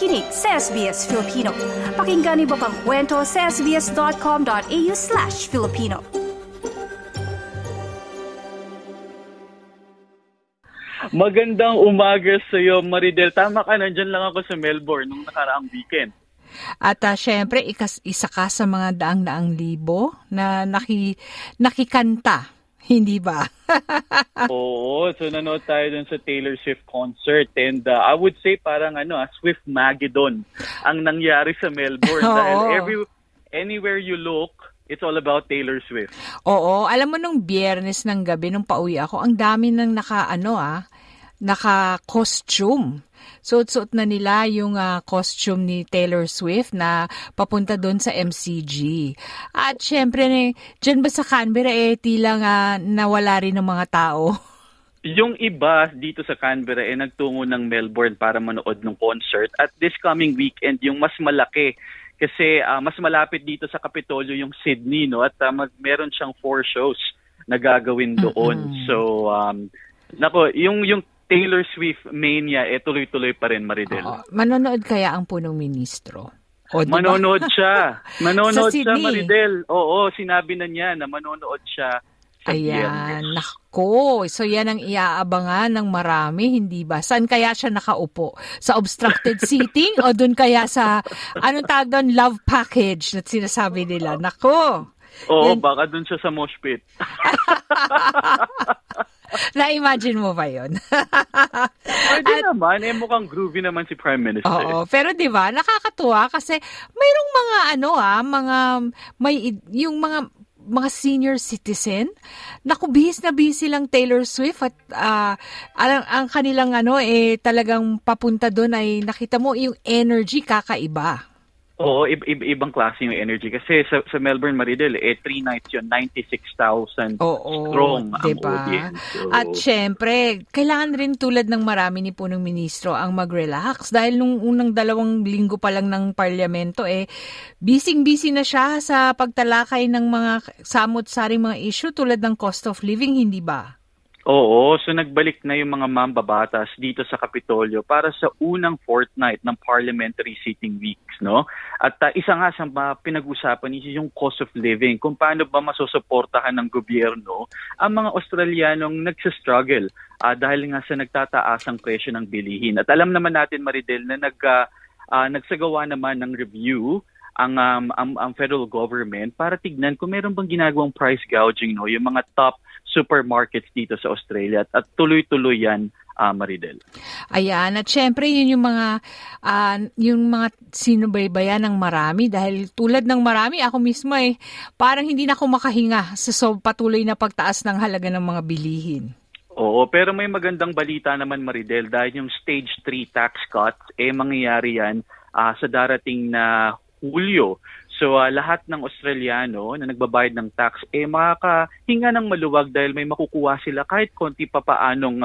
nakikinig sa SBS Filipino. Pakinggan niyo pa ang kwento sa sbs.com.au/Filipino. Magandang umaga sa iyo, Maridel. Tama ka, nandiyan lang ako sa Melbourne nung nakaraang weekend. At syempre, isa ka sa mga daang-daang libo na nakikanta. Hindi ba? Oo, so nanood tayo dun sa Taylor Swift concert and I would say parang Swift Magidon ang nangyari sa Melbourne. Oo. Dahil anywhere you look, it's all about Taylor Swift. Oo, alam mo nung Biyernes ng gabi nung pauwi ako, ang dami nang naka-costume. Suot-suot na nila yung costume ni Taylor Swift na papunta doon sa MCG. At syempre, dyan ba sa Canberra, tila nga nawala rin ng mga tao? Yung iba dito sa Canberra, nagtungo ng Melbourne para manood ng concert. At this coming weekend, yung mas malaki, kasi mas malapit dito sa Kapitolyo yung Sydney, no? At meron siyang 4 shows na gagawin doon. Mm-hmm. So, yung Taylor Swift mania, tuloy-tuloy pa rin, Maridel. Oo. Manonood kaya ang punong ministro? O, diba? Manonood siya. Manonood siya, Maridel. Oo, sinabi na niya na manonood siya. Ayan, nako. So yan ang iaabangan ng marami, hindi ba? Saan kaya siya nakaupo? Sa obstructed seating o dun kaya sa, love package na sinasabi nila? Nako. Oo, baka dun siya sa mosh pit. Na-imagine mo ba yun? Pwede naman. Mukhang groovy naman si Prime Minister. Oo, pero diba, nakakatuwa kasi mayroong mga mga senior citizen na kubihis na busy lang Taylor Swift at ang kanilang talagang papunta doon ay nakita mo yung energy kakaiba. Oo, ibang klase yung energy. Kasi sa Melbourne, Maridel, 3 nights yun, 96,000 strong ang audience. So, at syempre, kailangan rin tulad ng marami ni Punong Ministro ang mag-relax. Dahil nung unang 2 linggo pa lang ng parlamento, busy na siya sa pagtalakay ng mga samot-saring mga issue tulad ng cost of living, hindi ba? Oo, so nagbalik na yung mga mambabatas dito sa Kapitolyo para sa unang fortnight ng parliamentary sitting weeks, no? At isa nga sa pinag-usapan is yung cost of living, kung paano ba masusuportahan ng gobyerno ang mga Australianong nagsistruggle dahil nga sa nagtataasang presyo ng bilihin. At alam naman natin, Maridel, na nagsagawa naman ng review ang federal government para tignan kung meron bang ginagawang price gouging, no? Yung mga top supermarkets dito sa Australia at tuloy-tuloy yan, Maridel. Ayan, at syempre yun yung mga sinubaybayan ng marami dahil tulad ng marami, ako mismo parang hindi na ako makahinga sa patuloy na pagtaas ng halaga ng mga bilihin. Oo, pero may magandang balita naman, Maridel, dahil yung stage 3 tax cuts, mangyayari yan sa darating na Hulyo. So lahat ng Australiano na nagbabayad ng tax makakahinga ng maluwag dahil may makukuha sila kahit konti pa paanong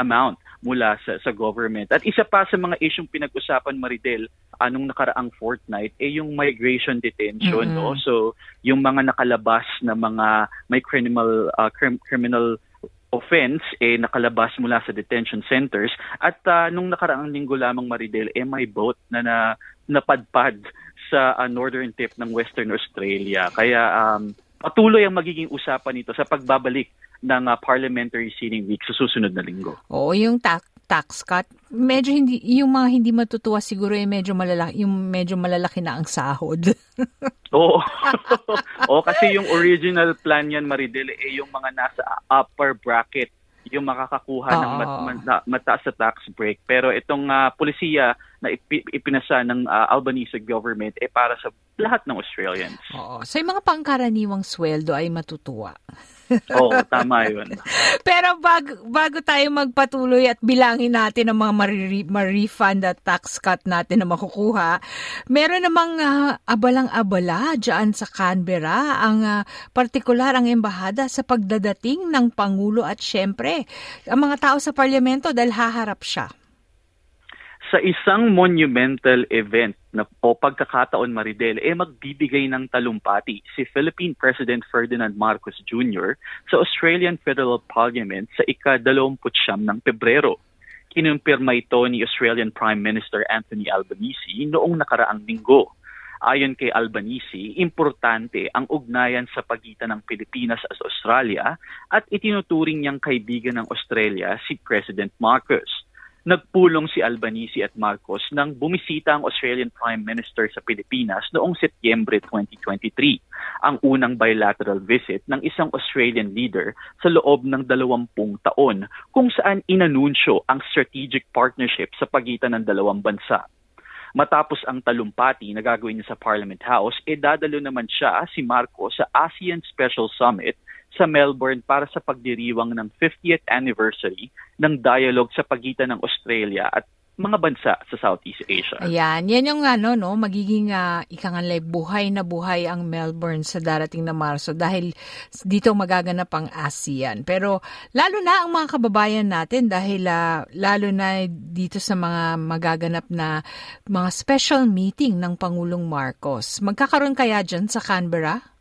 amount mula sa government. At isa pa sa mga isyung pinag-usapan, Maridel, anong nakaraang fortnight yung migration detention, no? So yung mga nakalabas na mga may criminal offense nakalabas mula sa detention centers at nung nakaraang linggo lamang, Maridel, may boat na napadpad sa northern tip ng Western Australia. Kaya patuloy ang magiging usapan nito sa pagbabalik ng parliamentary sitting week sa susunod na linggo. Oo, yung tax cut, medyo hindi yung mga hindi matutuwa siguro medyo malalaki na ang sahod. Oo. Oo, kasi yung original plan yan, Maridel, yung mga nasa upper bracket yung makakakuha ng mataas sa tax break. Pero itong polisiya na ipinasa ng Albanese government para sa lahat ng Australians. Oo. So yung mga pangkaraniwang sweldo ay matutuwa. Oo, tama yun. Pero bago tayo magpatuloy at bilangin natin ang mga ma-refund at tax cut natin na makukuha, meron namang abalang-abala dyan sa Canberra, ang partikular ang embahada sa pagdadating ng Pangulo at syempre ang mga tao sa parlamento dahil haharap siya. Sa isang monumental event o pagkakataon, Maridel, magbibigay ng talumpati si Philippine President Ferdinand Marcos Jr. sa Australian Federal Parliament sa ika-29 ng Pebrero. Kinumpirma ito ni Australian Prime Minister Anthony Albanese noong nakaraang linggo. Ayon kay Albanese, importante ang ugnayan sa pagitan ng Pilipinas at Australia at itinuturing niyang kaibigan ng Australia si President Marcos. Nagpulong si Albanese at Marcos nang bumisita ang Australian Prime Minister sa Pilipinas noong Setyembre 2023, ang unang bilateral visit ng isang Australian leader sa loob ng 20 taon kung saan inanunsyo ang strategic partnership sa pagitan ng dalawang bansa. Matapos ang talumpati na gagawin niya sa Parliament House, dadalo naman siya si Marcos sa ASEAN Special Summit sa Melbourne para sa pagdiriwang ng 50th anniversary ng dialogue sa pagitan ng Australia at mga bansa sa Southeast Asia. Ayan, yan yung magiging ikangalay buhay na buhay ang Melbourne sa darating na Marso dahil dito magaganap ang ASEAN. Pero lalo na ang mga kababayan natin dahil lalo na dito sa mga magaganap na mga special meeting ng Pangulong Marcos. Magkakaroon kaya dyan sa Canberra?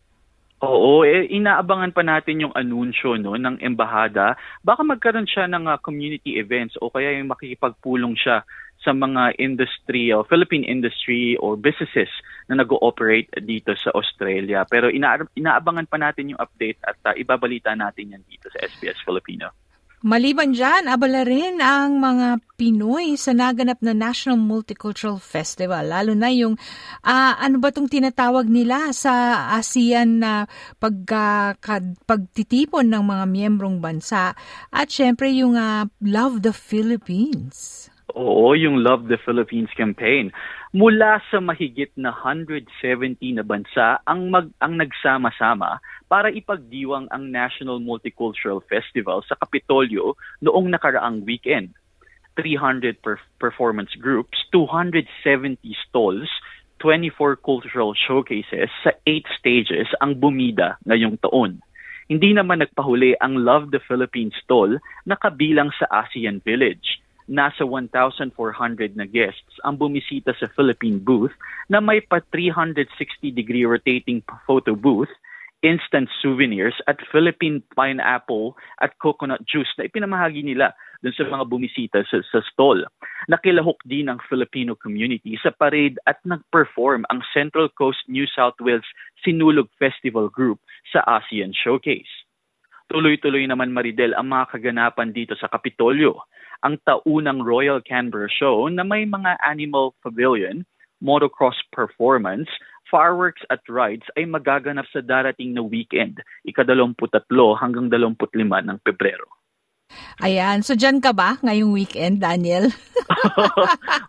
Oo, inaabangan pa natin yung anunsyo ng embahada. Baka magkaroon siya ng community events o kaya yung makikipagpulong siya sa mga industry o Philippine industry or businesses na nag-ooperate dito sa Australia. Pero inaabangan pa natin yung update at ibabalita natin yan dito sa SBS Filipino. Maliban dyan, abala rin ang mga Pinoy sa naganap na National Multicultural Festival. Lalo na yung ano ba itong tinatawag nila sa ASEAN na pagtitipon ng mga miyembrong bansa. At syempre yung Love the Philippines. Oo, yung Love the Philippines campaign. Mula sa mahigit na 170 na bansa ang nagsama-sama para ipagdiwang ang National Multicultural Festival sa Kapitolyo noong nakaraang weekend. 300 performance groups, 270 stalls, 24 cultural showcases sa 8 stages ang bumida ngayong taon. Hindi naman nagpahuli ang Love the Philippines stall na kabilang sa ASEAN Village. Nasa 1,400 na guests ang bumisita sa Philippine booth na may pa 360-degree rotating photo booth, instant souvenirs at Philippine pineapple at coconut juice na ipinamahagi nila dun sa mga bumisita sa stall. Nakilahok din ang Filipino community sa parade at nag-perform ang Central Coast New South Wales Sinulog Festival Group sa ASEAN Showcase. Tuloy-tuloy naman, Maridel, ang mga kaganapan dito sa Kapitolyo. Ang taunang Royal Canberra Show na may mga animal pavilion, motocross performance, fireworks at rides ay magaganap sa darating na weekend, 23 hanggang 25 ng Pebrero. Ayan, so dyan ka ba ngayong weekend, Daniel?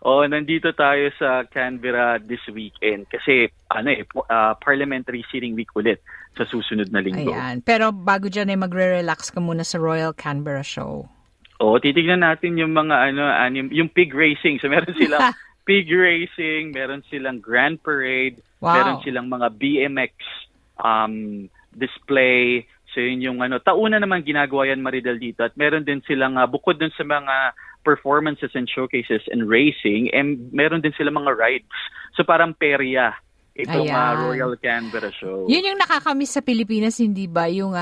Nandito tayo sa Canberra this weekend kasi parliamentary sitting week ulit sa susunod na linggo. Ayan, pero bago dyan ay magre-relax ka muna sa Royal Canberra Show. Titignan natin yung mga yung pig racing. So meron silang pig racing, meron silang grand parade, meron silang mga BMX display. So yun yung tauna naman ginagawa yan, Maridel, dito. At meron din silang bukod dun sa mga performances and showcases and racing, and meron din silang mga rides. So parang perya itong Royal Canberra Show. Yun yung nakakamiss sa Pilipinas, hindi ba? Yung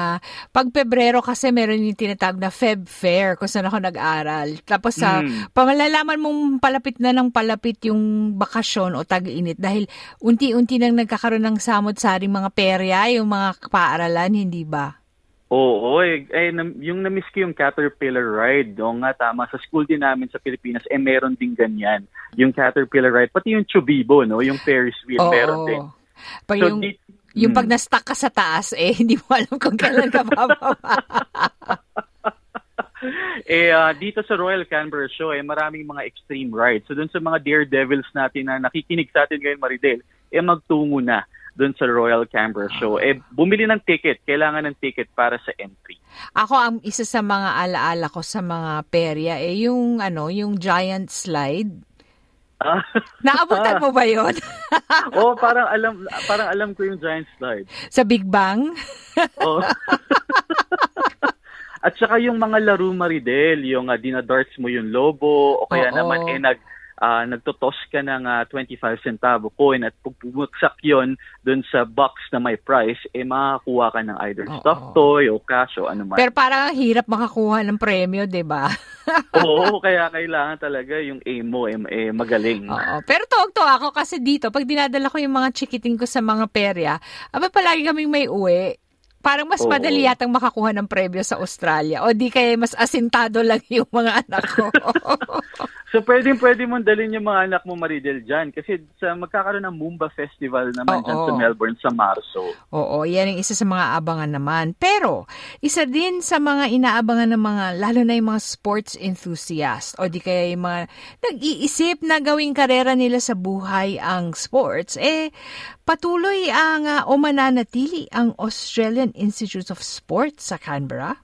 pag Pebrero kasi meron yung tinatawag na Feb Fair kung saan ako nag-aral. Tapos pamalalaman mong palapit na ng palapit yung bakasyon o tag-init dahil unti-unti nang nagkakaroon ng samot-saring mga perya, yung mga paaralan, hindi ba? Yung na-miss ko yung caterpillar ride. Tama. Sa school din namin sa Pilipinas, meron din ganyan. Yung caterpillar ride, pati yung chubibo, yung Ferris wheel, meron din. So, yung pag na-stuck ka sa taas, hindi mo alam kung kailan ka bababa. Dito sa Royal Canberra Show, maraming mga extreme rides. So, dun sa mga daredevils natin na nakikinig sa atin ngayon, Maridel, magtungo na doon sa Royal Canberra Show. Bumili ng ticket. Kailangan ng ticket para sa entry. Ako, ang isa sa mga alaala ko sa mga perya, yung, yung giant slide. Naabutan mo ba yun? Parang alam ko yung giant slide. Sa Big Bang? At saka yung mga laro, Maridel, yung dinadarts mo yung lobo, o kaya naman, nagtotos ka ng 25 centavo coin at pag bumagsak yun dun sa box na may price, makakuha ka ng either stuffed toy o cash o ano man. Pero parang hirap makakuha ng premyo, diba? Oo, kaya kailangan talaga yung aim mo, magaling. Oo, pero tuwag-tuwa ako kasi dito, pag dinadala ko yung mga chikiting ko sa mga perya, aba palagi kaming may uwi. Parang mas madali yatang makakuha ng premyo sa Australia. O di kaya mas asintado lang yung mga anak ko. So pwedeng mong dalhin yung mga anak mo, Maridel, dyan. Kasi sa magkakaroon ng Moomba Festival naman dyan sa Melbourne sa Marso. Oo, yan ang isa sa mga abangan naman. Pero isa din sa mga inaabangan ng mga, lalo na yung mga sports enthusiast. O di kaya yung mga nag-iisip na gawing karera nila sa buhay ang sports. Patuloy ang mananatili ang Australian Institute of Sport sa Canberra?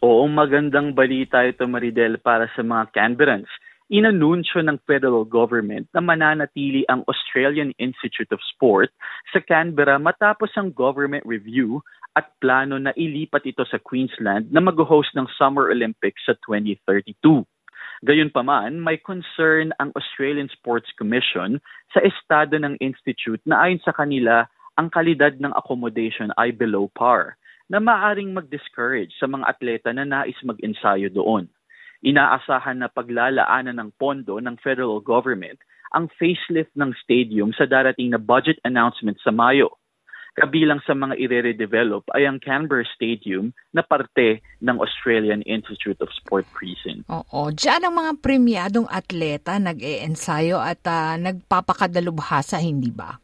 Oo, magandang balita ito, Maridel, para sa mga Canberrans. Inanunsyo ng federal government na mananatili ang Australian Institute of Sport sa Canberra matapos ang government review at plano na ilipat ito sa Queensland na mag-host ng Summer Olympics sa 2032. Gayunpaman, may concern ang Australian Sports Commission sa estado ng institute na ayon sa kanila ang kalidad ng accommodation ay below par, na maaring mag-discourage sa mga atleta na nais mag-ensayo doon. Inaasahan na paglalaanan ng pondo ng federal government ang facelift ng stadium sa darating na budget announcement sa Mayo. Kabilang sa mga i-redevelop ay ang Canberra Stadium na parte ng Australian Institute of Sport Precinct. Oo, diyan ang mga premiadong atleta nag-eensayo at nagpapakadalubhasa, hindi ba?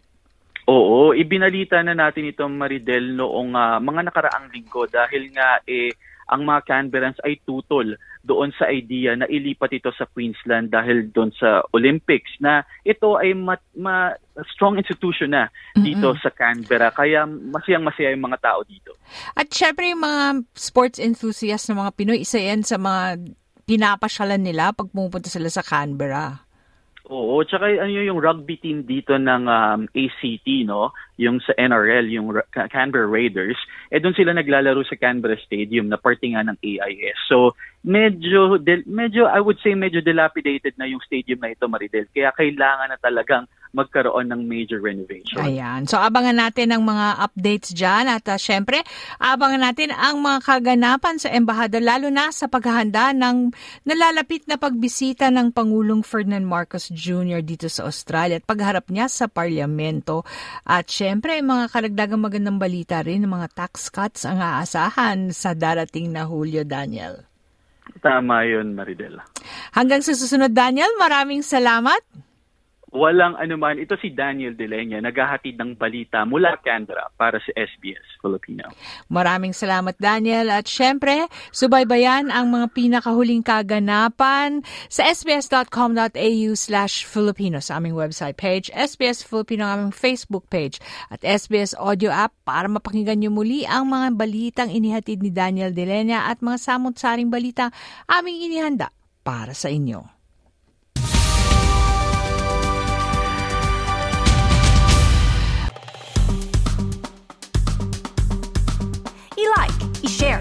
Oo, ibinalita na natin itong, Maridel, noong mga nakaraang linggo dahil nga ang mga Canberrans ay tutol doon sa idea na ilipat ito sa Queensland dahil doon sa Olympics na ito ay strong institution na dito sa Canberra. Kaya masayang-masaya yung mga tao dito. At syempre yung mga sports enthusiast ng mga Pinoy, isa yan sa mga pinapasyalan nila pag pumunta sila sa Canberra. Oo, tsaka yung rugby team dito ng ACT, no? Yung sa NRL, yung Canberra Raiders, doon sila naglalaro sa Canberra Stadium na parte nga ng AIS. So, medyo dilapidated na yung stadium na ito, Maridel. Kaya kailangan na talagang magkaroon ng major renovation. Ayan. So, abangan natin ang mga updates dyan at syempre, abangan natin ang mga kaganapan sa embahada, lalo na sa paghahanda ng nalalapit na pagbisita ng Pangulong Ferdinand Marcos Jr. dito sa Australia at pagharap niya sa parlamento. At syempre, mga karagdagang magandang balita rin, mga tax cuts ang aasahan sa darating na Hulyo, Daniel. Tama yun, Maridel. Hanggang sa susunod, Daniel. Maraming salamat. Walang anuman. Ito si Daniel Dellanya, naghahatid ng balita mula Canberra para sa SBS Filipino. Maraming salamat, Daniel. At syempre, subaybayan ang mga pinakahuling kaganapan sa sbs.com.au/Filipino sa aming website page, SBS Filipino ang aming Facebook page at SBS Audio App para mapakinggan niyo muli ang mga balitang inihatid ni Daniel Dellanya at mga samot-saring balita aming inihanda para sa inyo. I-like, i-share,